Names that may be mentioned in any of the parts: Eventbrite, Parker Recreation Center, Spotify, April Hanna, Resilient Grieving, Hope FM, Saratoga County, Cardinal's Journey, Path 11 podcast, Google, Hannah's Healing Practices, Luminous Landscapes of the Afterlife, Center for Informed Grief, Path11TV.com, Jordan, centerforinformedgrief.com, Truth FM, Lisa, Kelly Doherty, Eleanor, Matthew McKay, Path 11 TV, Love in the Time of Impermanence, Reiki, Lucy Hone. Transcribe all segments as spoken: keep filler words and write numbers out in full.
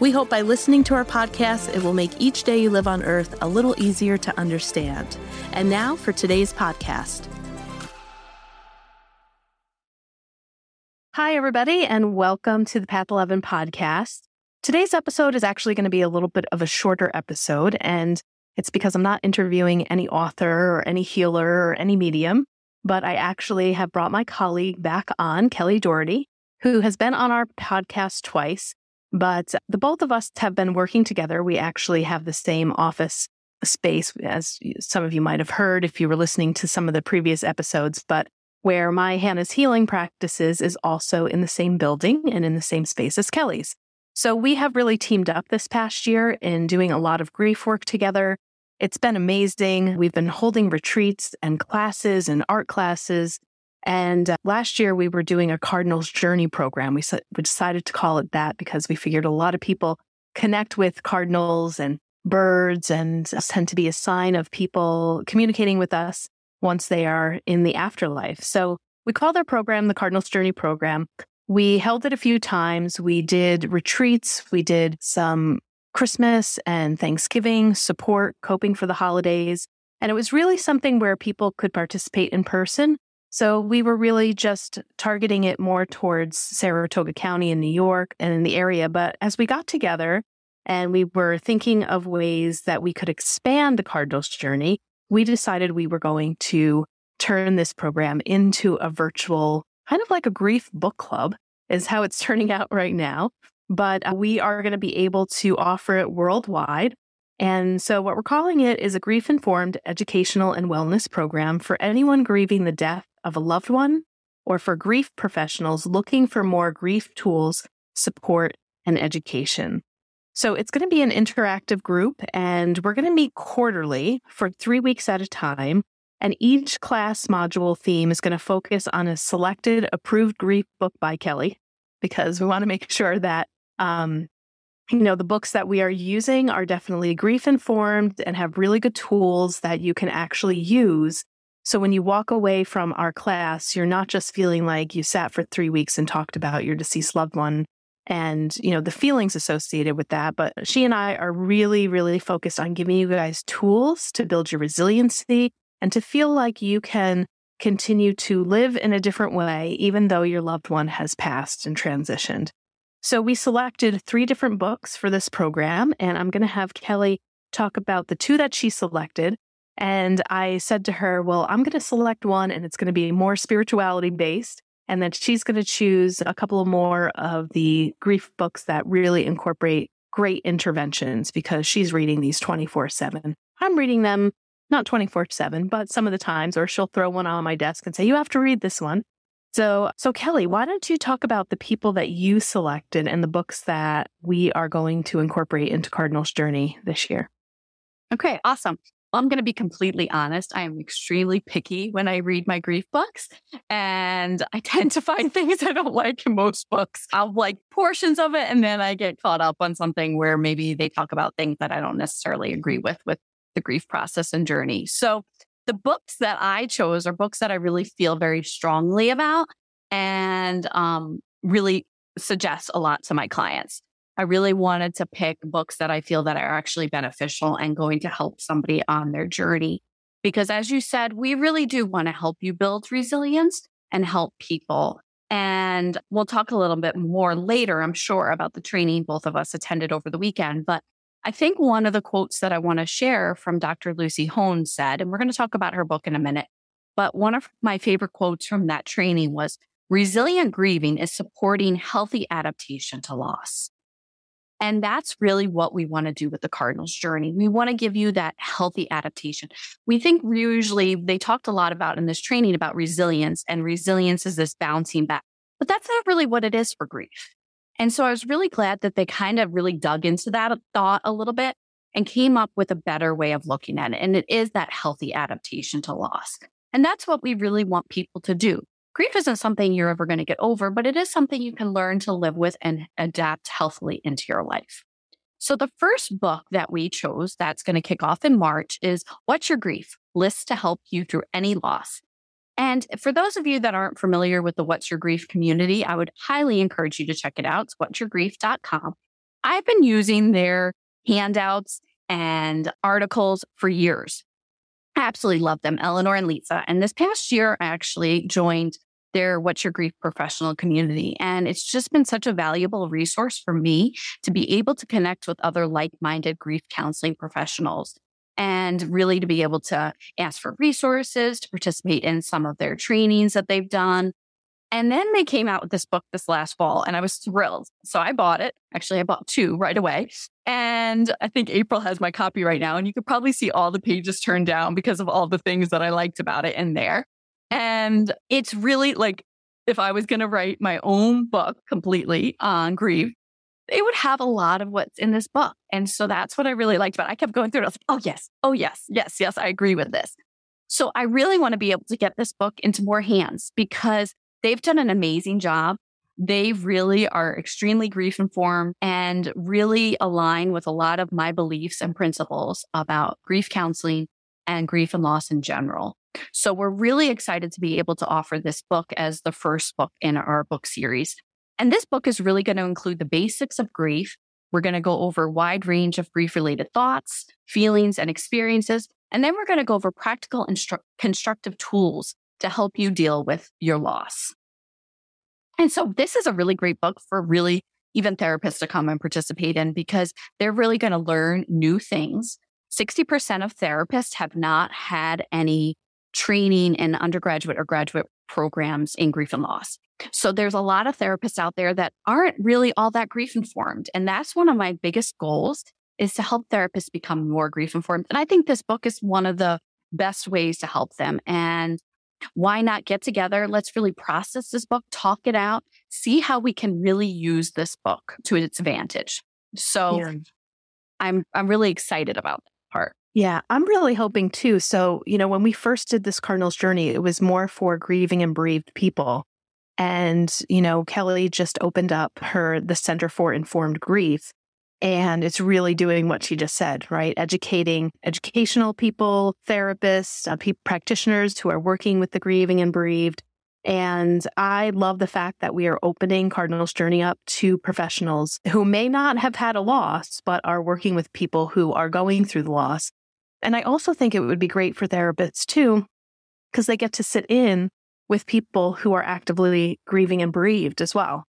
We hope by listening to our podcast, it will make each day you live on Earth a little easier to understand. And now for today's podcast. Hi, everybody, and welcome to the Path eleven podcast. Today's episode is actually going to be a little bit of a shorter episode, and it's because I'm not interviewing any author or any healer or any medium, but I actually have brought my colleague back on, Kelly Doherty, who has been on our podcast twice, but the both of us have been working together. We actually have the same office space, as some of you might have heard if you were listening to some of the previous episodes, but where my Hannah's Healing Practices is also in the same building and in the same space as Kelly's. So we have really teamed up this past year in doing a lot of grief work together. It's been amazing. We've been holding retreats and classes and art classes. And uh, last year we were doing a Cardinal's Journey program. We, so- we decided to call it that because we figured a lot of people connect with cardinals and birds and tend to be a sign of people communicating with us once they are in the afterlife. So we called our program the Cardinal's Journey program. We held it a few times. We did retreats. We did some Christmas and Thanksgiving support, coping for the holidays. And it was really something where people could participate in person. So we were really just targeting it more towards Saratoga County in New York and in the area. But as we got together and we were thinking of ways that we could expand the Cardinal's Journey, we decided we were going to turn this program into a virtual kind of like a grief book club is how it's turning out right now. But we are going to be able to offer it worldwide. And so what we're calling it is a grief-informed educational and wellness program for anyone grieving the death of a loved one or for grief professionals looking for more grief tools, support, and education. So it's going to be an interactive group, and we're going to meet quarterly for three weeks at a time. And each class module theme is going to focus on a selected, approved grief book by Kelly, because we want to make sure that, um, you know, the books that we are using are definitely grief-informed and have really good tools that you can actually use. So when you walk away from our class, you're not just feeling like you sat for three weeks and talked about your deceased loved one and, you know, the feelings associated with that. But she and I are really, really focused on giving you guys tools to build your resiliency and to feel like you can continue to live in a different way, even though your loved one has passed and transitioned. So we selected three different books for this program, and I'm going to have Kelly talk about the two that she selected. And I said to her, well, I'm going to select one, and it's going to be more spirituality-based, and then she's going to choose a couple more of the grief books that really incorporate great interventions, because she's reading these twenty-four seven. I'm reading them not twenty-four seven, but some of the times, or she'll throw one on my desk and say, you have to read this one. So, so Kelly, why don't you talk about the people that you selected and the books that we are going to incorporate into Cardinal's Journey this year? Okay, awesome. Well, I'm going to be completely honest. I am extremely picky when I read my grief books, and I tend to find things I don't like in most books. I'll like portions of it, and then I get caught up on something where maybe they talk about things that I don't necessarily agree with, with the grief process and journey. So the books that I chose are books that I really feel very strongly about and um, really suggest a lot to my clients. I really wanted to pick books that I feel that are actually beneficial and going to help somebody on their journey. Because as you said, we really do want to help you build resilience and help people. And we'll talk a little bit more later, I'm sure, about the training both of us attended over the weekend. But I think one of the quotes that I want to share from Doctor Lucy Hone said, and we're going to talk about her book in a minute, but one of my favorite quotes from that training was, resilient grieving is supporting healthy adaptation to loss. And that's really what we want to do with the Cardinal's Journey. We want to give you that healthy adaptation. We think usually they talked a lot about in this training about resilience, and resilience is this bouncing back. But that's not really what it is for grief. And so I was really glad that they kind of really dug into that thought a little bit and came up with a better way of looking at it. And it is that healthy adaptation to loss. And that's what we really want people to do. Grief isn't something you're ever going to get over, but it is something you can learn to live with and adapt healthily into your life. So the first book that we chose that's going to kick off in March is What's Your Grief? Lists to help you through any loss. And for those of you that aren't familiar with the What's Your Grief community, I would highly encourage you to check it out. It's what's your grief dot com. I've been using their handouts and articles for years. I absolutely love them, Eleanor and Lisa. And this past year, I actually joined their What's Your Grief professional community. And it's just been such a valuable resource for me to be able to connect with other like-minded grief counseling professionals and really to be able to ask for resources, to participate in some of their trainings that they've done. And then they came out with this book this last fall, and I was thrilled. So I bought it. Actually, I bought two right away. And I think April has my copy right now. And you could probably see all the pages turned down because of all the things that I liked about it in there. And it's really like, if I was going to write my own book completely on grief, it would have a lot of what's in this book. And so that's what I really liked about it. I kept going through it. I was like, oh, yes. Oh, yes. Yes. Yes. I agree with this. So I really want to be able to get this book into more hands because they've done an amazing job. They really are extremely grief-informed and really align with a lot of my beliefs and principles about grief counseling and grief and loss in general. So we're really excited to be able to offer this book as the first book in our book series. And this book is really going to include the basics of grief. We're going to go over a wide range of grief-related thoughts, feelings, and experiences. And then we're going to go over practical and instru- constructive tools to help you deal with your loss. And so this is a really great book for really even therapists to come and participate in because they're really going to learn new things. sixty percent of therapists have not had any training in undergraduate or graduate programs in grief and loss. So there's a lot of therapists out there that aren't really all that grief informed. And that's one of my biggest goals is to help therapists become more grief informed. And I think this book is one of the best ways to help them. And why not get together? Let's really process this book, talk it out, see how we can really use this book to its advantage. So yeah. I'm I'm really excited about that part. Yeah, I'm really hoping too. So, you know, when we first did this Cardinal's Journey, it was more for grieving and bereaved people. And, you know, Kelly just opened up her the Center for Informed Grief. And it's really doing what she just said, right? Educating educational people, therapists, uh, pe- practitioners who are working with the grieving and bereaved. And I love the fact that we are opening Cardinal's Journey up to professionals who may not have had a loss, but are working with people who are going through the loss. And I also think it would be great for therapists too, because they get to sit in with people who are actively grieving and bereaved as well.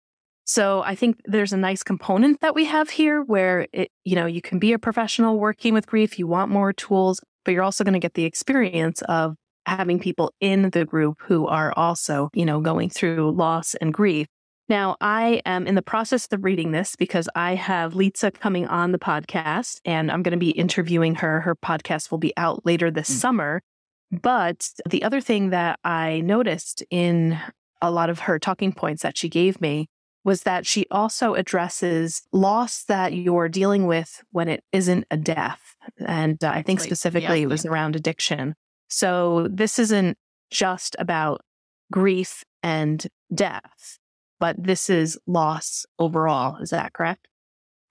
So I think there's a nice component that we have here where, it, you know, you can be a professional working with grief, you want more tools, but you're also going to get the experience of having people in the group who are also, you know, going through loss and grief. Now, I am in the process of reading this because I have Lisa coming on the podcast and I'm going to be interviewing her. Her podcast will be out later this mm-hmm. summer. But the other thing that I noticed in a lot of her talking points that she gave me was that she also addresses loss that you're dealing with when it isn't a death. And uh, I think like, specifically yeah, it was yeah. around addiction. So this isn't just about grief and death, but this is loss overall. Is that correct?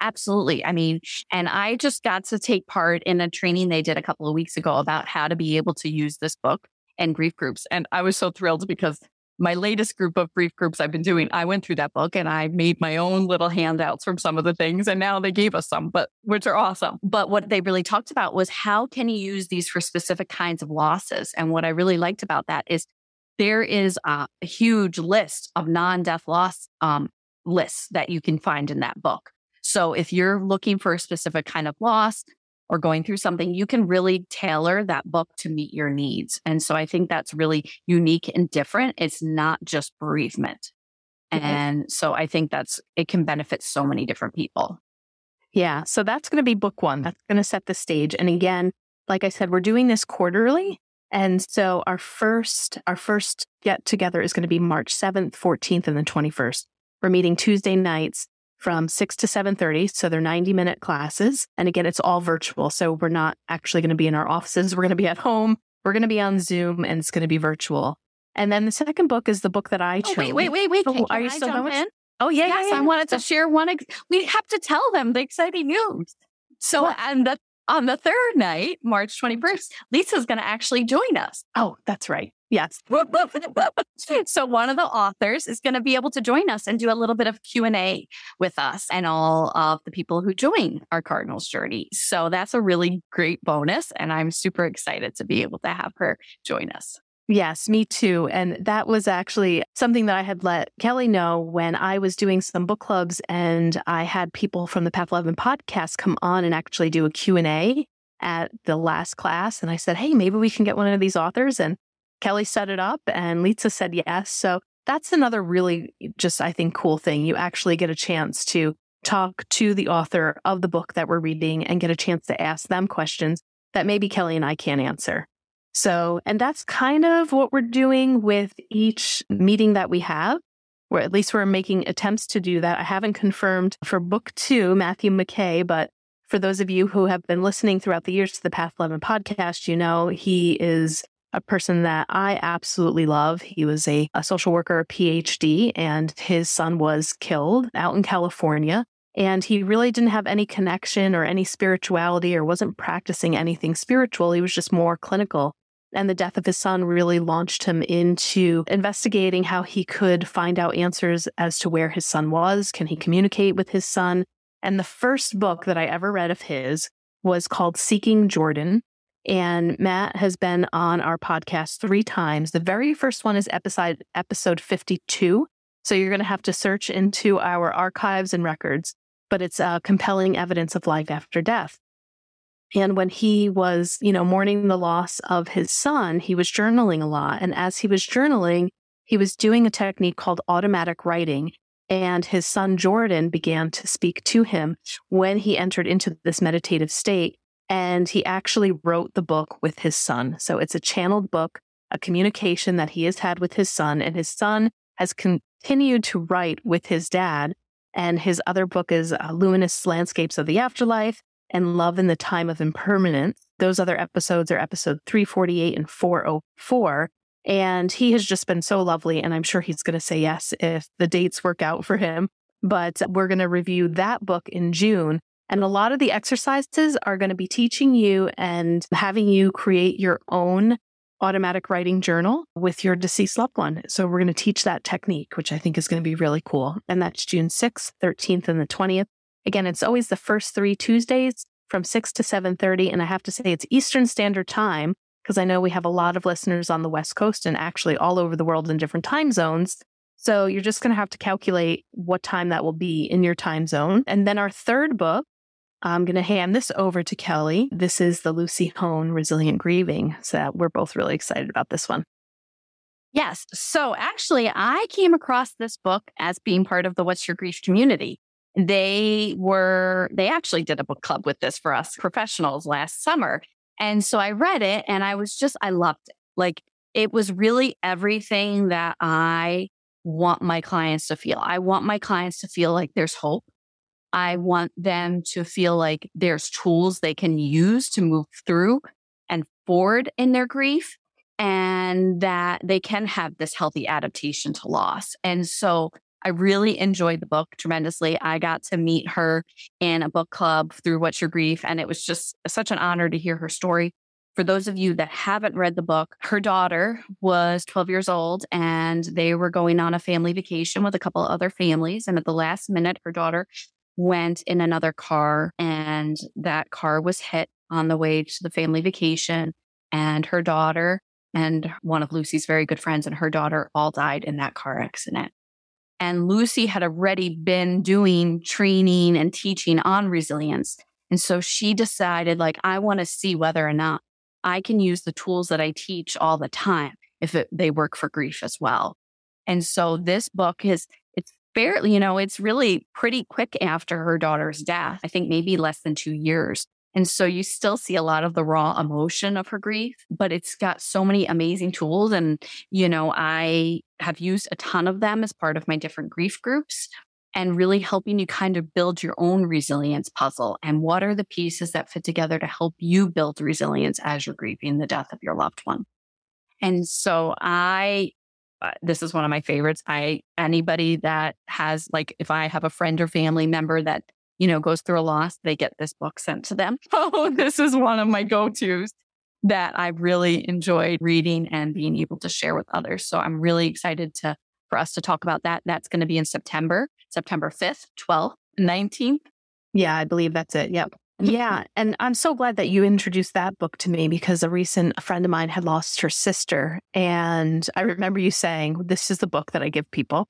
Absolutely. I mean, and I just got to take part in a training they did a couple of weeks ago about how to be able to use this book and grief groups. And I was so thrilled because my latest group of grief groups I've been doing, I went through that book and I made my own little handouts from some of the things. And now they gave us some, but which are awesome. But what they really talked about was how can you use these for specific kinds of losses? And what I really liked about that is there is a huge list of non-death loss um, lists that you can find in that book. So if you're looking for a specific kind of loss or going through something, you can really tailor that book to meet your needs. And so I think that's really unique and different. It's not just bereavement. Mm-hmm. And so I think that's, it can benefit so many different people. Yeah. So that's going to be book one. That's going to set the stage. And again, like I said, we're doing this quarterly. And so our first, our first get together is going to be March seventh, fourteenth, and the twenty-first. We're meeting Tuesday nights from six to seven thirty. So they're ninety minute classes. And again, it's all virtual. So we're not actually going to be in our offices. We're going to be at home. We're going to be on Zoom, and it's going to be virtual. And then the second book is the book that I chose. Oh, wait, wait, wait, wait. Oh, can, are you can still I jump in? Oh, yeah, yes, yeah, yeah. I wanted to share one. Ex- we have to tell them the exciting news. So what? and the, on the third night, March twenty-first, Lisa's going to actually join us. Oh, that's right. Yes. So one of the authors is going to be able to join us and do a little bit of Q and A with us and all of the people who join our Cardinal's Journey. So that's a really great bonus. And I'm super excited to be able to have her join us. Yes, me too. And that was actually something that I had let Kelly know when I was doing some book clubs, and I had people from the Path eleven podcast come on and actually do a Q and A at the last class. And I said, hey, maybe we can get one of these authors. And Kelly set it up and Lisa said yes. So that's another really just, I think, cool thing. You actually get a chance to talk to the author of the book that we're reading and get a chance to ask them questions that maybe Kelly and I can't answer. So, and that's kind of what we're doing with each meeting that we have, or at least we're making attempts to do that. I haven't confirmed for book two, Matthew McKay, but for those of you who have been listening throughout the years to the Path eleven podcast, you know, he is a person that I absolutely love. He was a, a social worker, a P H D, and his son was killed out in California. And he really didn't have any connection or any spirituality or wasn't practicing anything spiritual. He was just more clinical. And the death of his son really launched him into investigating how he could find out answers as to where his son was. Can he communicate with his son? And the first book that I ever read of his was called Seeking Jordan. And Matt has been on our podcast three times. The very first one is episode episode fifty-two. So you're going to have to search into our archives and records, but it's uh, compelling evidence of life after death. And when he was, you know, mourning the loss of his son, he was journaling a lot. And as he was journaling, he was doing a technique called automatic writing. And his son, Jordan, began to speak to him when he entered into this meditative state. And he actually wrote the book with his son. So it's a channeled book, a communication that he has had with his son. And his son has continued to write with his dad. And his other book is uh, Luminous Landscapes of the Afterlife and Love in the Time of Impermanence. Those other episodes are episode three forty-eight and four oh four. And he has just been so lovely. And I'm sure he's going to say yes if the dates work out for him. But we're going to review that book in June. And a lot of the exercises are going to be teaching you and having you create your own automatic writing journal with your deceased loved one. So we're going to teach that technique, which I think is going to be really cool. And that's June sixth, thirteenth, and the twentieth. Again, it's always the first three Tuesdays from six to seven thirty. And I have to say it's Eastern Standard Time, because I know we have a lot of listeners on the West Coast and actually all over the world in different time zones. So you're just going to have to calculate what time that will be in your time zone. And then our third book, I'm going to hand this over to Kelly. This is the Lucy Hone Resilient Grieving. So we're both really excited about this one. Yes. So actually, I came across this book as being part of the What's Your Grief community. They were, they actually did a book club with this for us professionals last summer. And so I read it and I was just, I loved it. Like, it was really everything that I want my clients to feel. I want my clients to feel like there's hope. I want them to feel like there's tools they can use to move through and forward in their grief, and that they can have this healthy adaptation to loss. And so I really enjoyed the book tremendously. I got to meet her in a book club through What's Your Grief, and it was just such an honor to hear her story. For those of you that haven't read the book, her daughter was twelve years old and they were going on a family vacation with a couple other families. And at the last minute, her daughter went in another car, and that car was hit on the way to the family vacation. And her daughter and one of Lucy's very good friends and her daughter all died in that car accident. And Lucy had already been doing training and teaching on resilience. And so she decided, like, I want to see whether or not I can use the tools that I teach all the time, if it, they work for grief as well. And so this book is, it's barely, you know, it's really pretty quick after her daughter's death, I think maybe less than two years. And so you still see a lot of the raw emotion of her grief, but it's got so many amazing tools. And, you know, I have used a ton of them as part of my different grief groups. and really helping you kind of build your own resilience puzzle. And what are the pieces that fit together to help you build resilience as you're grieving the death of your loved one? And so I, this is one of my favorites. I, anybody that has, like, if I have a friend or family member that, you know, goes through a loss, they get this book sent to them. Oh, this is one of my go-tos that I really enjoyed reading and being able to share with others. So I'm really excited to for us to talk about that. That's going to be in September, September fifth, twelfth, nineteenth. Yeah, I believe that's it. Yep. Yeah. And I'm so glad that you introduced that book to me, because a recent a friend of mine had lost her sister. And I remember you saying, this is the book that I give people.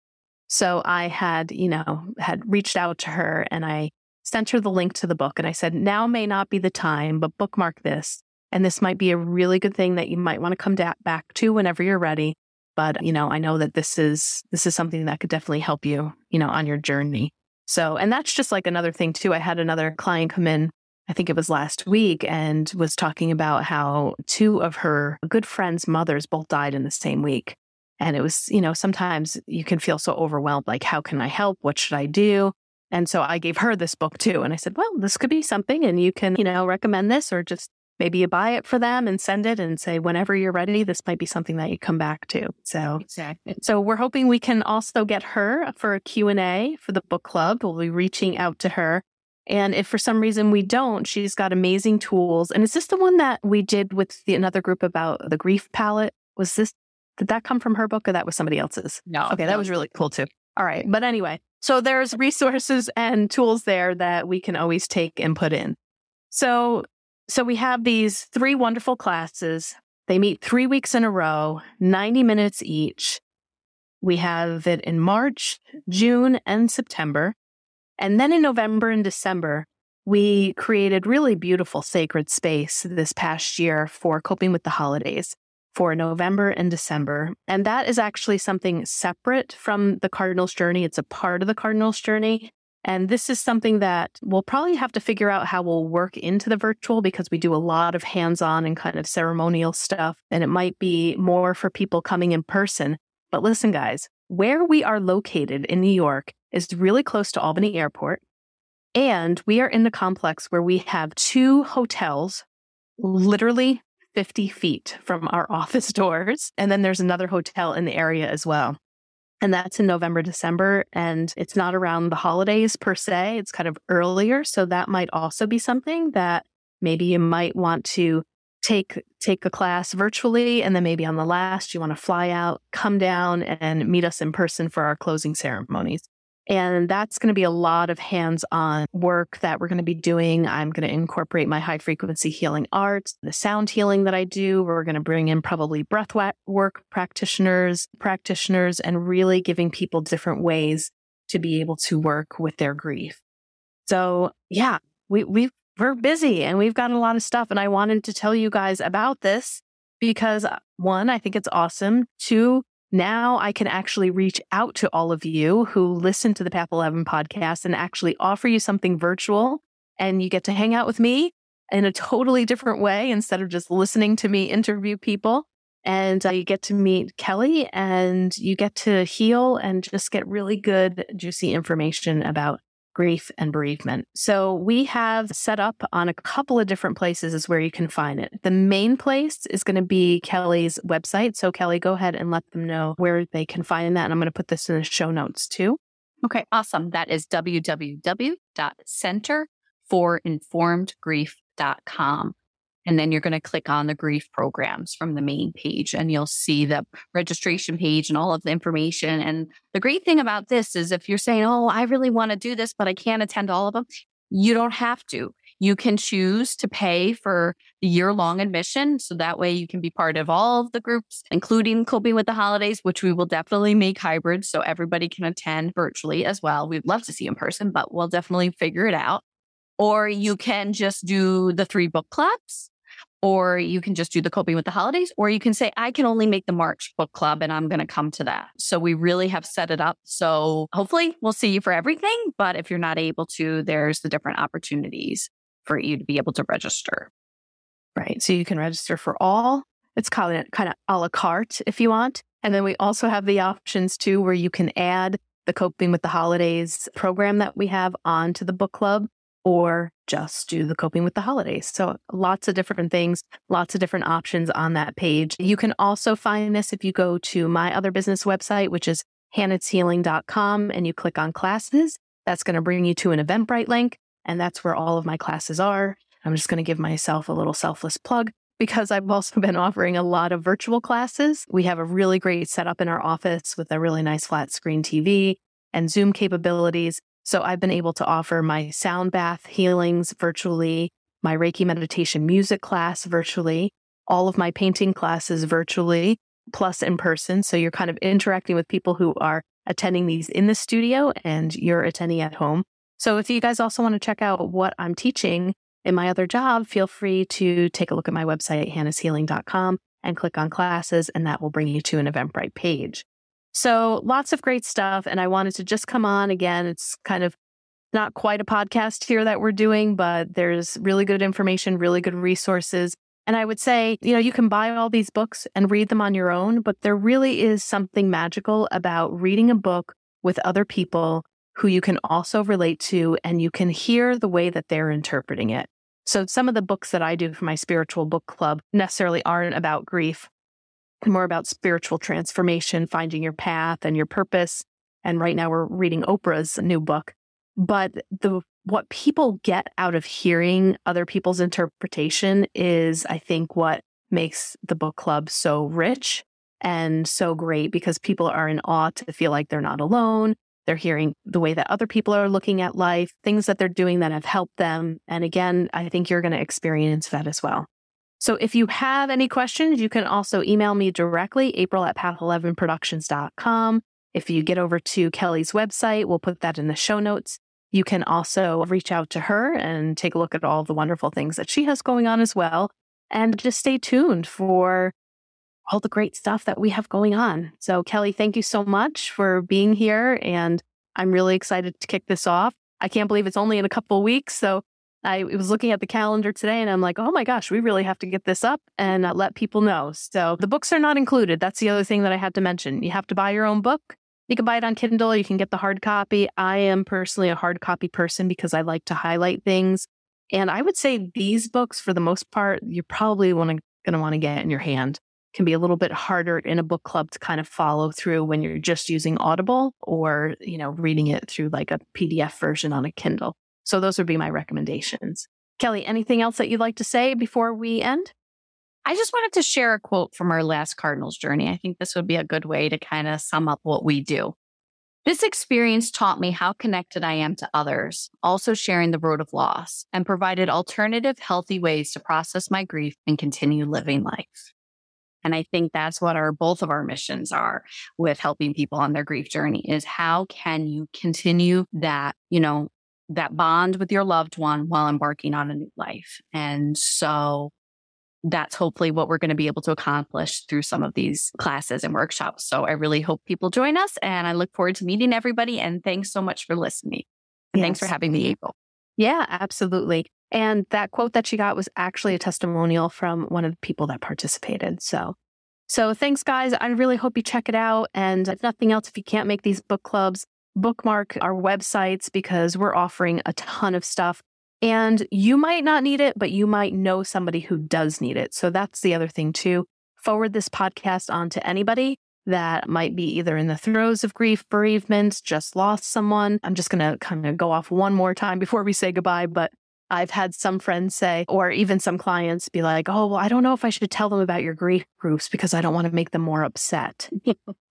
So I had, you know, had reached out to her and I sent her the link to the book. And I said, now may not be the time, but bookmark this. And this might be a really good thing that you might want to come da- back to whenever you're ready. But, you know, I know that this is this is something that could definitely help you, you know, on your journey. So, and that's just like another thing too. I had another client come in, I think it was last week, and was talking about how two of her good friends' mothers both died in the same week. And it was, you know, sometimes you can feel so overwhelmed, like, how can I help? What should I do? And so I gave her this book too. And I said, well, this could be something, and you can, you know, recommend this, or just maybe you buy it for them and send it and say, whenever you're ready, this might be something that you come back to. So, exactly. So we're hoping we can also get her for a Q and A for the book club. We'll be reaching out to her. And if for some reason we don't, she's got amazing tools. And is this the one that we did with the, another group about the grief palette? Was this, did that come from her book, or that was somebody else's? No. Okay. No. That was really cool too. All right. But anyway, so there's resources and tools there that we can always take and put in. So, So we have these three wonderful classes. They meet three weeks in a row, ninety minutes each. We have it in March, June, and September. And then in November and December, we created really beautiful sacred space this past year for coping with the holidays for November and December. And that is actually something separate from the Cardinal's Journey. It's a part of the Cardinal's Journey. And this is something that we'll probably have to figure out how we'll work into the virtual, because we do a lot of hands-on and kind of ceremonial stuff, and it might be more for people coming in person. But listen, guys, where we are located in New York is really close to Albany Airport, and we are in the complex where we have two hotels literally fifty feet from our office doors, and then there's another hotel in the area as well. And that's in November, December, and it's not around the holidays per se. It's kind of earlier. So that might also be something that maybe you might want to take take a class virtually, and then maybe on the last, you want to fly out, come down, and meet us in person for our closing ceremonies. And that's going to be a lot of hands-on work that we're going to be doing. I'm going to incorporate my high-frequency healing arts, the sound healing that I do. We're going to bring in probably breath work practitioners, practitioners, and really giving people different ways to be able to work with their grief. So yeah, we, we've, we're busy and we've got a lot of stuff. And I wanted to tell you guys about this because, one, I think it's awesome. Two, now I can actually reach out to all of you who listen to the Path eleven podcast and actually offer you something virtual, and you get to hang out with me in a totally different way instead of just listening to me interview people. And uh, you get to meet Kelly, and you get to heal and just get really good, juicy information about grief and bereavement. So we have set up on a couple of different places is where you can find it. The main place is going to be Kelly's website. So Kelly, go ahead and let them know where they can find that. And I'm going to put this in the show notes too. Okay, awesome. That is w w w dot center for informed grief dot com. And then you're going to click on the grief programs from the main page, and you'll see the registration page and all of the information. And the great thing about this is if you're saying, oh, I really want to do this, but I can't attend all of them, you don't have to. You can choose to pay for the year-long admission. So that way you can be part of all of the groups, including coping with the holidays, which we will definitely make hybrid so everybody can attend virtually as well. We'd love to see you in person, but we'll definitely figure it out. Or you can just do the three book clubs. Or you can just do the coping with the holidays, or you can say, I can only make the March book club and I'm going to come to that. So we really have set it up. So hopefully we'll see you for everything. But if you're not able to, there's the different opportunities for you to be able to register. Right. So you can register for all. It's kind of, kind of a la carte if you want. And then we also have the options too, where you can add the Coping with the Holidays program that we have onto the book club, or just do the Coping with the Holidays. So lots of different things, lots of different options on that page. You can also find this if you go to my other business website, which is hannah's healing dot com, and you click on classes. That's going to bring you to an Eventbrite link, and that's where all of my classes are. I'm just going to give myself a little selfless plug because I've also been offering a lot of virtual classes. We have a really great setup in our office with a really nice flat screen T V and Zoom capabilities. So I've been able to offer my sound bath healings virtually, my Reiki meditation music class virtually, all of my painting classes virtually, plus in person. So you're kind of interacting with people who are attending these in the studio and you're attending at home. So if you guys also want to check out what I'm teaching in my other job, feel free to take a look at my website, hannah's healing dot com, and click on classes, and that will bring you to an Eventbrite page. So lots of great stuff. And I wanted to just come on again. It's kind of not quite a podcast here that we're doing, but there's really good information, really good resources. And I would say, you know, you can buy all these books and read them on your own, but there really is something magical about reading a book with other people who you can also relate to, and you can hear the way that they're interpreting it. So some of the books that I do for my spiritual book club necessarily aren't about grief, more about spiritual transformation, finding your path and your purpose. And right now we're reading Oprah's new book. But the what people get out of hearing other people's interpretation is, I think, what makes the book club so rich and so great, because people are in awe to feel like they're not alone. They're hearing the way that other people are looking at life, things that they're doing that have helped them. And again, I think you're going to experience that as well. So if you have any questions, you can also email me directly, april at path eleven productions dot com. If you get over to Kelly's website, we'll put that in the show notes. You can also reach out to her and take a look at all the wonderful things that she has going on as well. And just stay tuned for all the great stuff that we have going on. So Kelly, thank you so much for being here. And I'm really excited to kick this off. I can't believe it's only in a couple of weeks. So I was looking at the calendar today and I'm like, oh my gosh, we really have to get this up and uh, let people know. So the books are not included. That's the other thing that I had to mention. You have to buy your own book. You can buy it on Kindle. You can get the hard copy. I am personally a hard copy person because I like to highlight things. And I would say these books, for the most part, you're probably wanna, gonna wanna get in your hand. Can be a little bit harder in a book club to kind of follow through when you're just using Audible or, you know, reading it through like a P D F version on a Kindle. So those would be my recommendations. Kelly, anything else that you'd like to say before we end? I just wanted to share a quote from our last Cardinal's Journey. I think this would be a good way to kind of sum up what we do. This experience taught me how connected I am to others, also sharing the road of loss, and provided alternative, healthy ways to process my grief and continue living life. And I think that's what our both of our missions are with helping people on their grief journey, is how can you continue that, you know, that bond with your loved one while embarking on a new life. And so that's hopefully what we're going to be able to accomplish through some of these classes and workshops. So I really hope people join us, and I look forward to meeting everybody. And thanks so much for listening. And yes. Thanks for having me, April. Yeah, absolutely. And that quote that she got was actually a testimonial from one of the people that participated. So, so thanks, guys. I really hope you check it out. And if nothing else, if you can't make these book clubs, bookmark our websites because we're offering a ton of stuff. And you might not need it, but you might know somebody who does need it. So that's the other thing too. Forward this podcast on to anybody that might be either in the throes of grief, bereavement, just lost someone. I'm just going to kind of go off one more time before we say goodbye, but I've had some friends say, or even some clients be like, oh, well, I don't know if I should tell them about your grief groups because I don't want to make them more upset.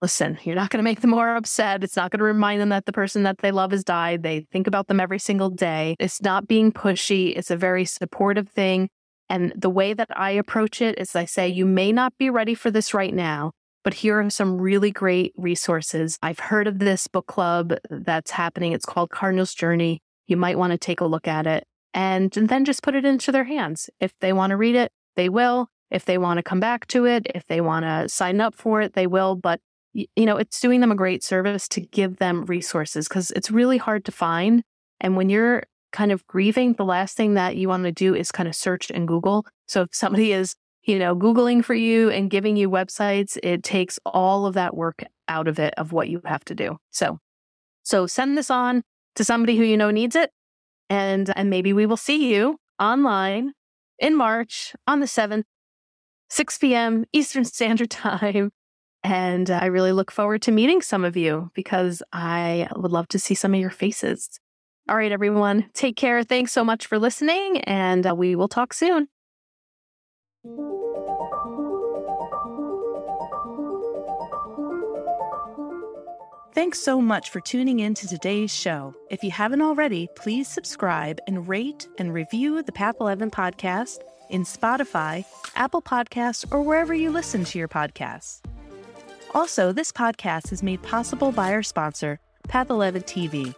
Listen, you're not going to make them more upset. It's not going to remind them that the person that they love has died. They think about them every single day. It's not being pushy. It's a very supportive thing. And the way that I approach it is I say, you may not be ready for this right now, but here are some really great resources. I've heard of this book club that's happening. It's called Cardinal's Journey. You might want to take a look at it. And then just put it into their hands. If they want to read it, they will. If they want to come back to it, if they want to sign up for it, they will. But, you know, it's doing them a great service to give them resources because it's really hard to find. And when you're kind of grieving, the last thing that you want to do is kind of search and Google. So if somebody is, you know, Googling for you and giving you websites, it takes all of that work out of it, of what you have to do. So So send this on to somebody who you know needs it, and, and maybe we will see you online in March on the seventh, six p.m. Eastern Standard Time. And I really look forward to meeting some of you because I would love to see some of your faces. All right, everyone, take care. Thanks so much for listening, and uh, we will talk soon. Thanks so much for tuning in to today's show. If you haven't already, please subscribe and rate and review the Path eleven podcast in Spotify, Apple Podcasts, or wherever you listen to your podcasts. Also, this podcast is made possible by our sponsor, Path eleven T V.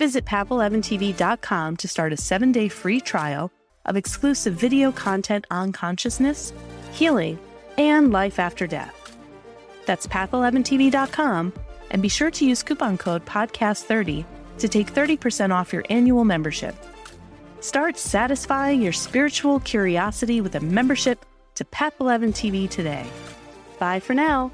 Visit Path eleven T V dot com to start a seven-day free trial of exclusive video content on consciousness, healing, and life after death. That's Path eleven T V dot com, and be sure to use coupon code podcast thirty to take thirty percent off your annual membership. Start satisfying your spiritual curiosity with a membership to Path eleven T V today. Bye for now.